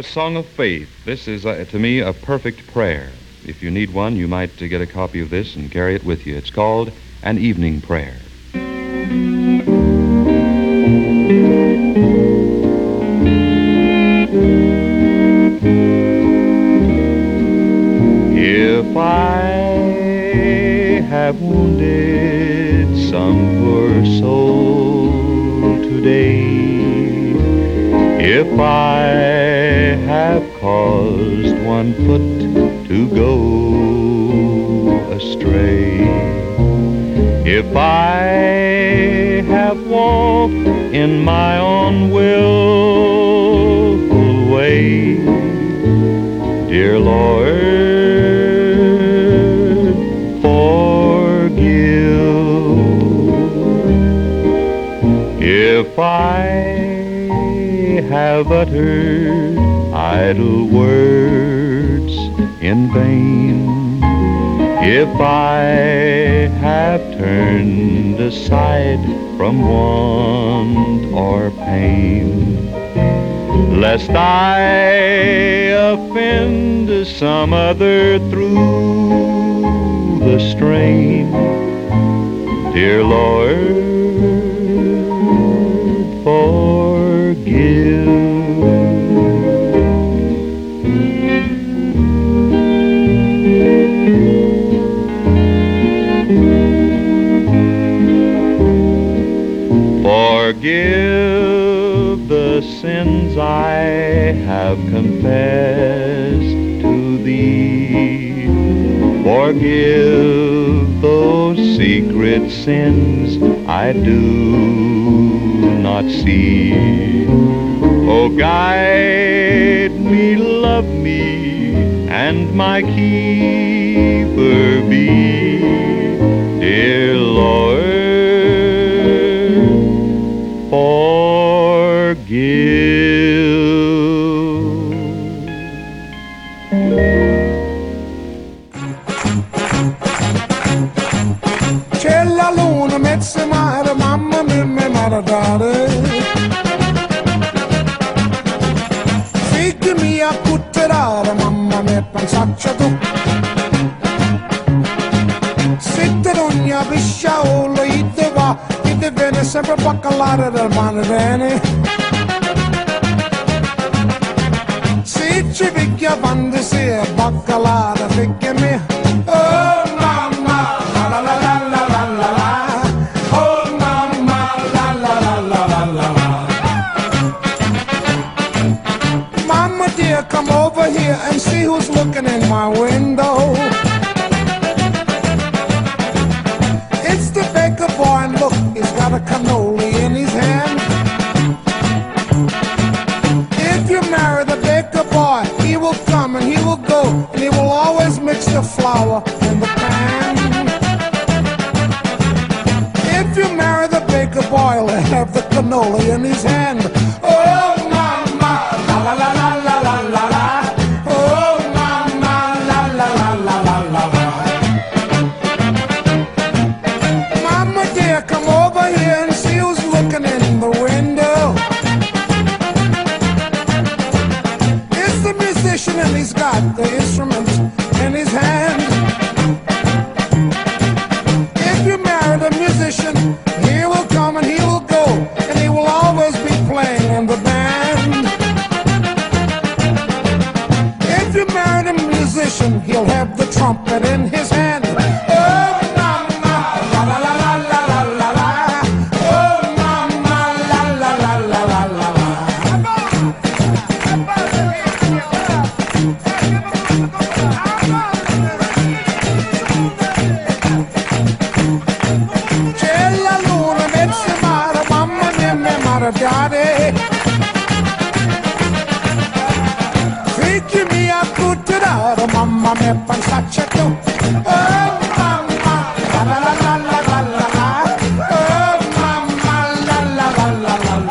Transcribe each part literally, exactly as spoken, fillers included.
A song of faith. This is, uh, to me, a perfect prayer. If you need one, you might uh, get a copy of this and carry it with you. It's called An Evening Prayer. If I have wounded some poor soul today, if I have caused one foot to go astray, if I have walked in my own willful way, dear Lord, if I have uttered idle words in vain, if I have turned aside from want or pain, lest I offend some other through the strain, dear Lord, forgive. Forgive the sins I have confessed to thee. Forgive those secret sins I do not see. Oh, guide me, love me, and my keeper be, dear Lord, forgive. C'è la luna, mezza mare, mamma mia, mia maradare. Pensaccia tu, se te non ne avessi a olio, e te va, e te viene sempre baccalare del mare bene. Se ci picchi avanti se baccalare, perché me, oh mamma, la la la la la la la la, oh mamma, la la la la la la la. Mamma dear, come over here and see who's looking in my window. It's the baker boy, and look, he's got a cannoli in his hand. If you marry the baker boy, he will come and he will go, and he will always mix the flour in the pan. If you marry the baker boy, he'll have the cannoli in his hand. Oh mama, la la la la la la la la. The instruments in his hand. If you marry the musician, he will come and he will go, and he will always be playing in the band. If you marry the musician, he'll have the trumpet in his hand. Mamma mia, pensaccia tu, oh mamma, la la la la la la la la, oh mamma, la la la la la la la.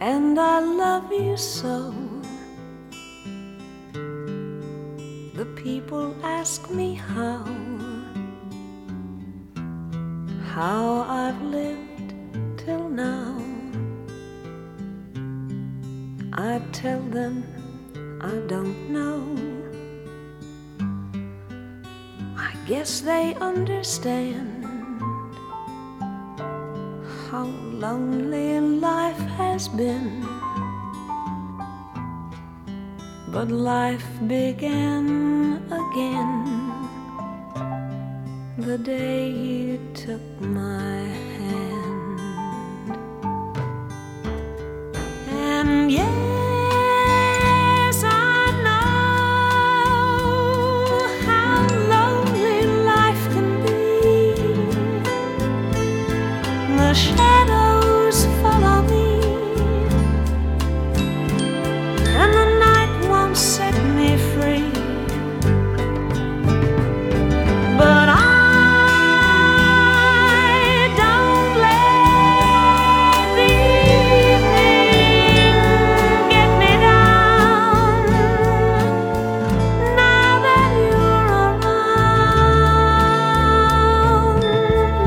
and I love you so. The people ask me how, how I've lived till now. I tell them I don't know. I guess they understand how lonely life has been. But life began again the day you took my hand. And yes, I know how lonely life can be. The shadows follow me, and the night won't set me free. But I don't let the evening get me down. Now that you're around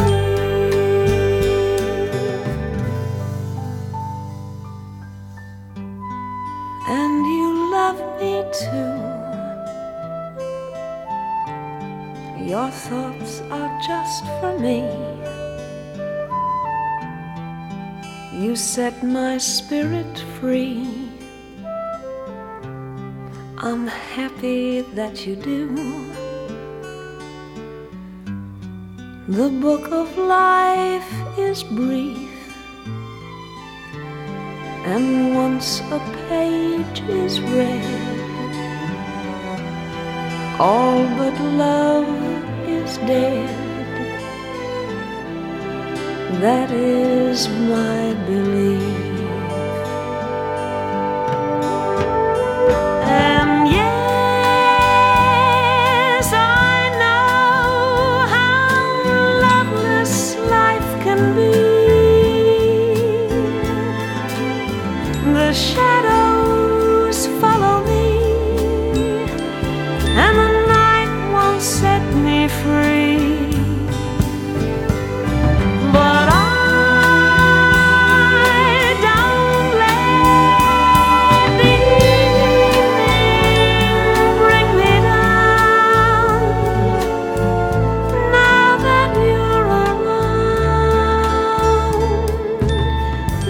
me and you love me too, your thoughts are just for me. You set my spirit free. I'm happy that you do. The book of life is brief, and once a page is read, all but love is dead. That is my belief. And yes, I know how loveless life can be. The shadows follow me, and the night won't set me free. But I don't let the evening bring me down. Now that you're around me.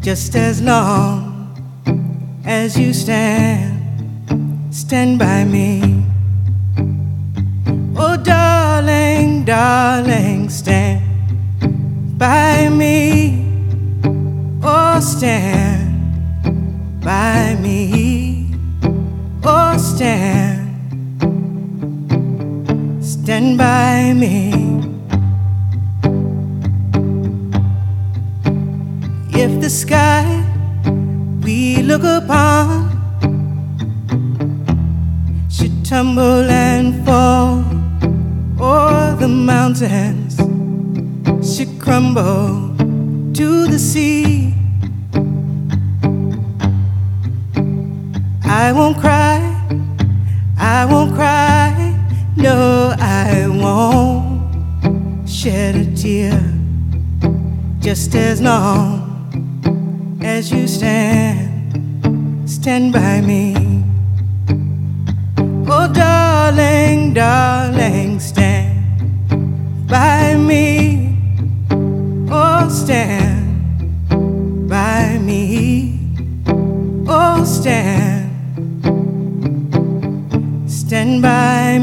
Just as long as you stand, stand by me. Oh darling, darling, stand by me. Oh stand by me. Oh stand, stand by me. If the sky we look upon should tumble and fall, or the mountains should crumble to the sea, I won't cry, I won't cry. No, I won't shed a tear, just as long as you stand, stand by me. Oh, darling, darling, stand by me. Oh, stand by me. Oh, stand, stand by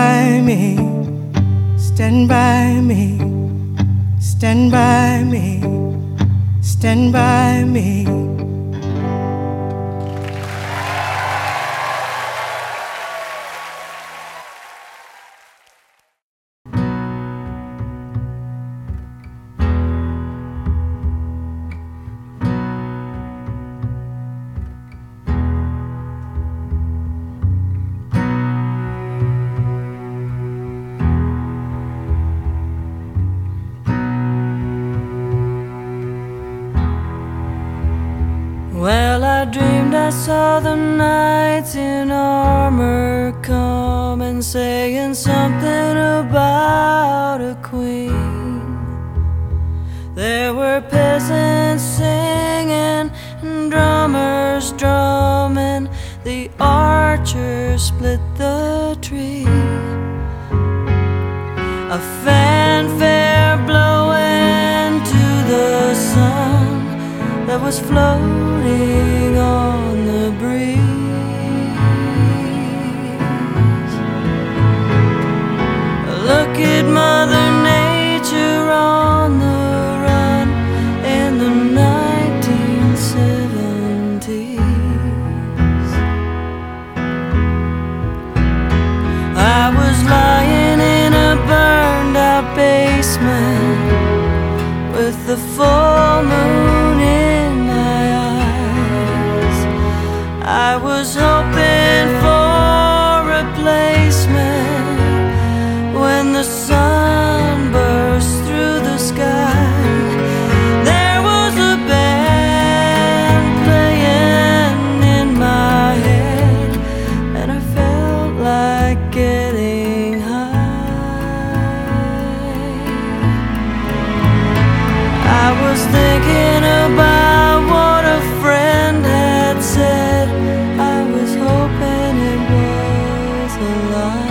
me.Stand by me, stand by me, stand by me, stand by me. I saw the knights in armor come and saying something about a queen. There were peasants singing and drummers drumming. The archer split the tree. A fanfare blowing to the sun that was floating on.Mother Nature on the run in the nineteen seventies. I was lying in a burned out basement with the full moon in my eyes. I was hoping for a replacement.The sun burst through the sky. There was a band playing in my head, and I felt like getting high. I was thinking about what a friend had said. I was hoping it was a lie.A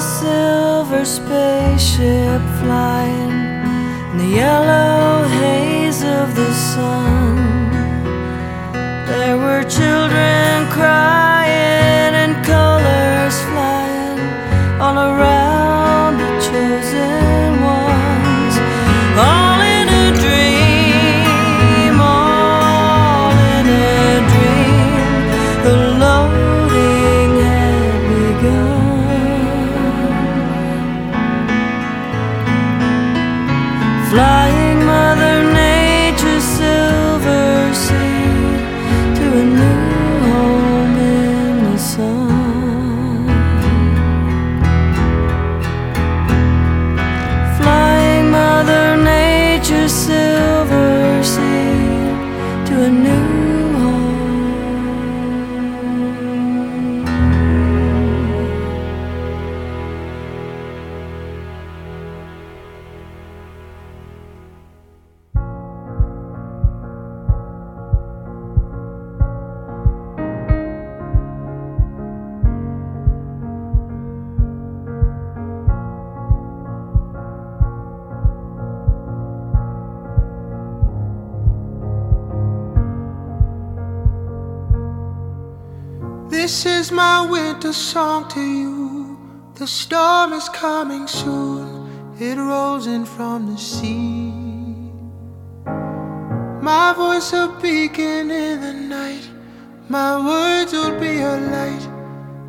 silver spaceship flying in the yellow haze of the sun. There were children crying and colors flying all around the chosen ones. All in a dream, all in a dream. The loading had begun.Flying Mother Nature's silver seed to a new home in the sun. This is my winter song to you. The storm is coming soon. It rolls in from the sea. My voice a beacon in the night. My words will be a light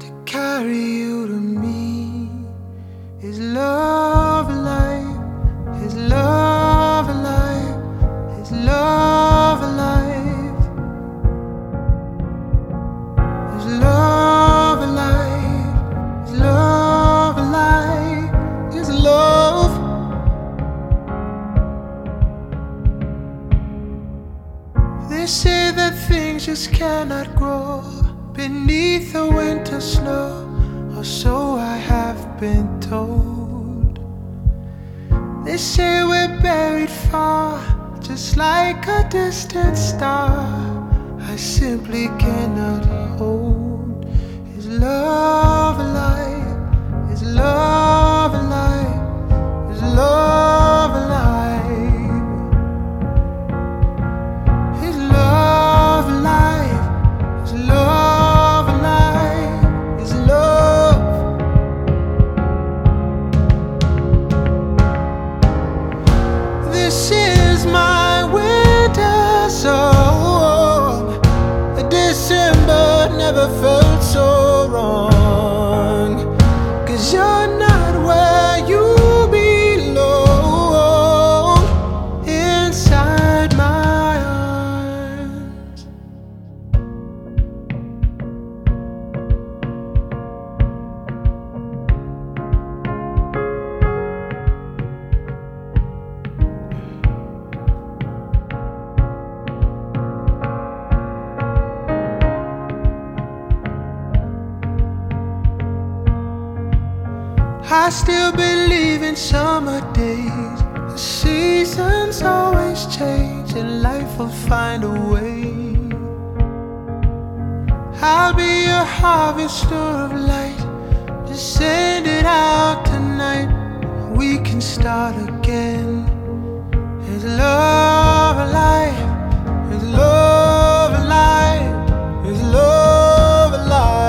to carry you to me. Is love alive? Is love alive? Is love alive? Is love alive? Is love alive? Is love? They say that things just cannot grow beneath the winter snow, or so I have been told. They say we're buried far, just like a distant star I simply cannot hold. Is love alive? Is love alive? Is love alive? Is love alive? Is love alive? Is love? This is my winter song. December never felt so wrong, 'cause you're not where you belong, inside my arms. I still believe in summer days. The seasons always change and life will find a way. I'll be a harvester of light. Just send it out tonight. We can start again. Is love alive? Is love alive? Is love alive?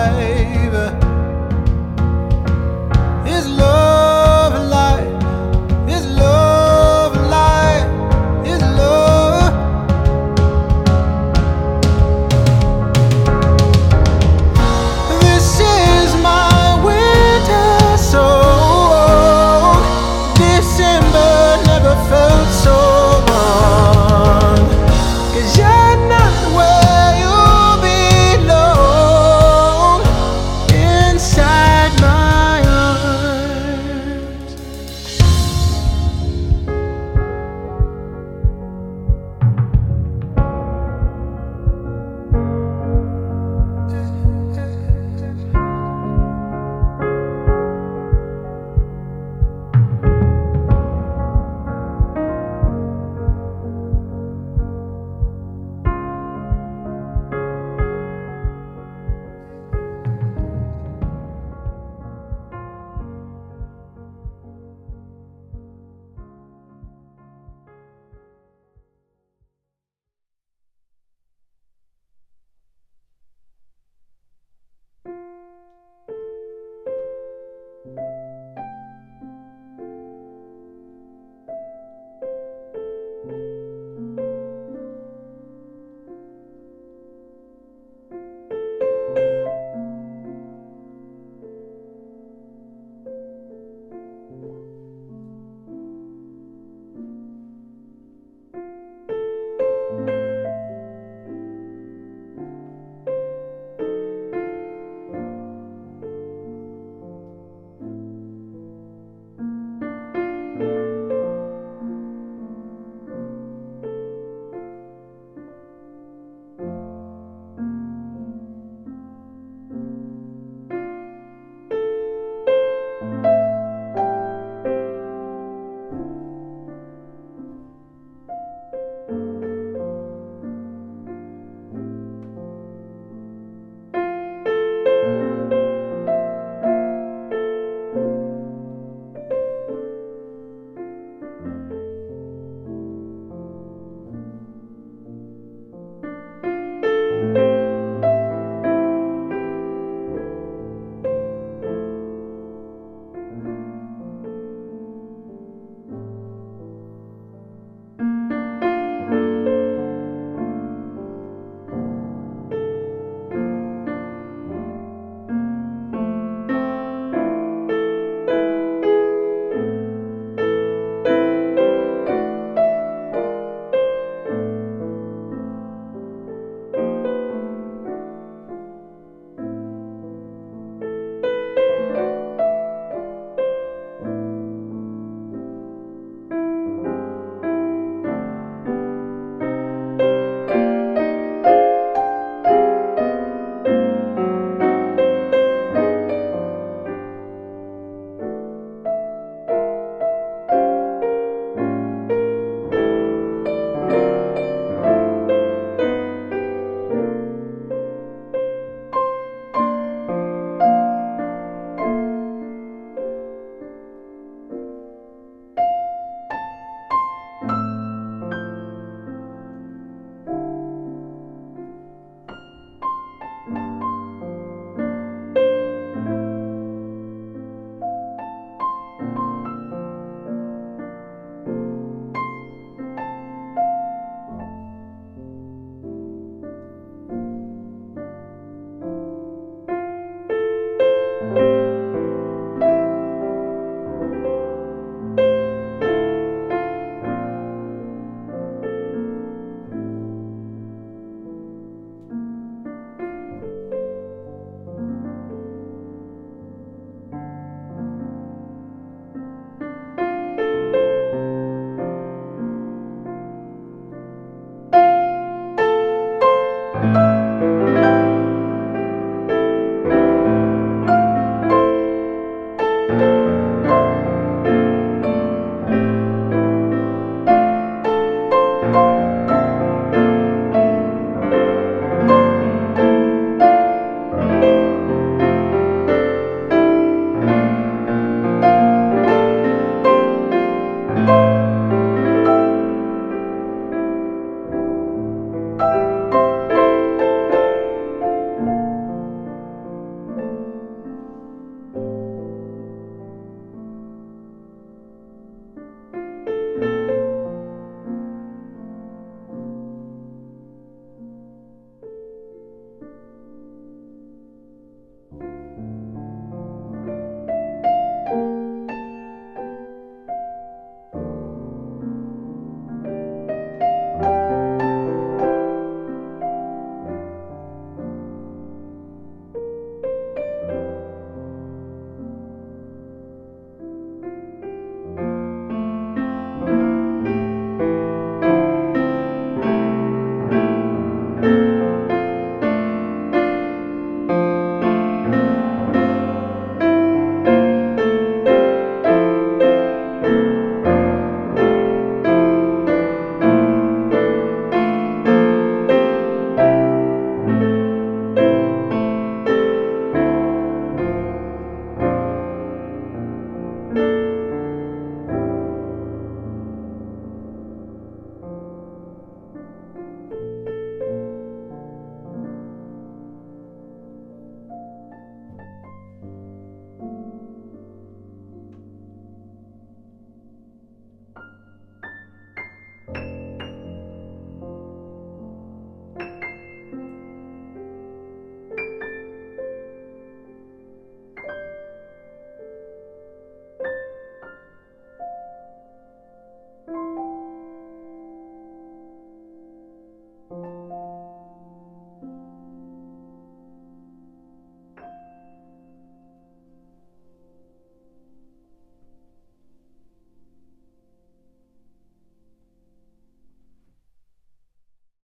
Is love alive? Is love alive? Is love? This is my winter song. December never felt so long.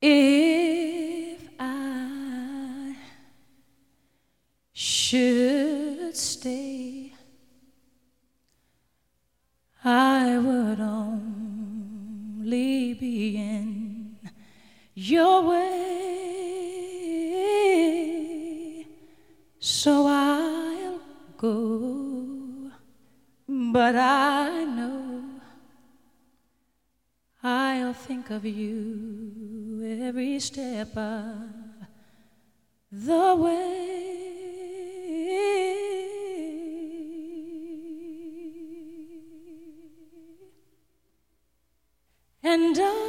If I should stay, I would only be in your way. So I'll go, but I know I'll think of you every step of the way. And I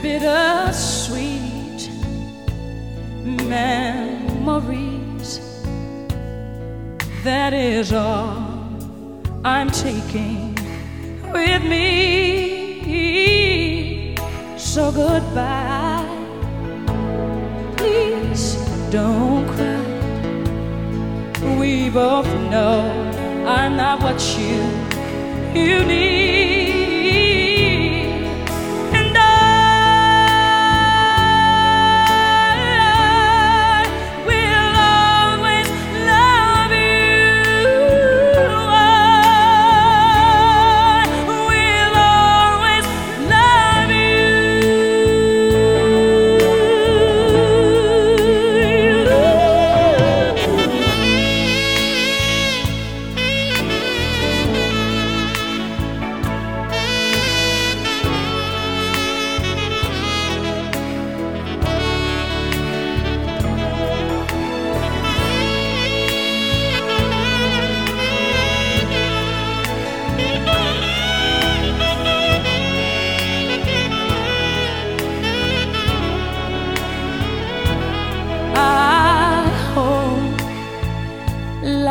bittersweet memories. That is all I'm taking with me. So goodbye, please don't cry. We both know I'm not what you, you need.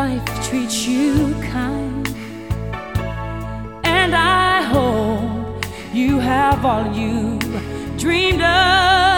Life treats you kind, and I hope you have all you dreamed of.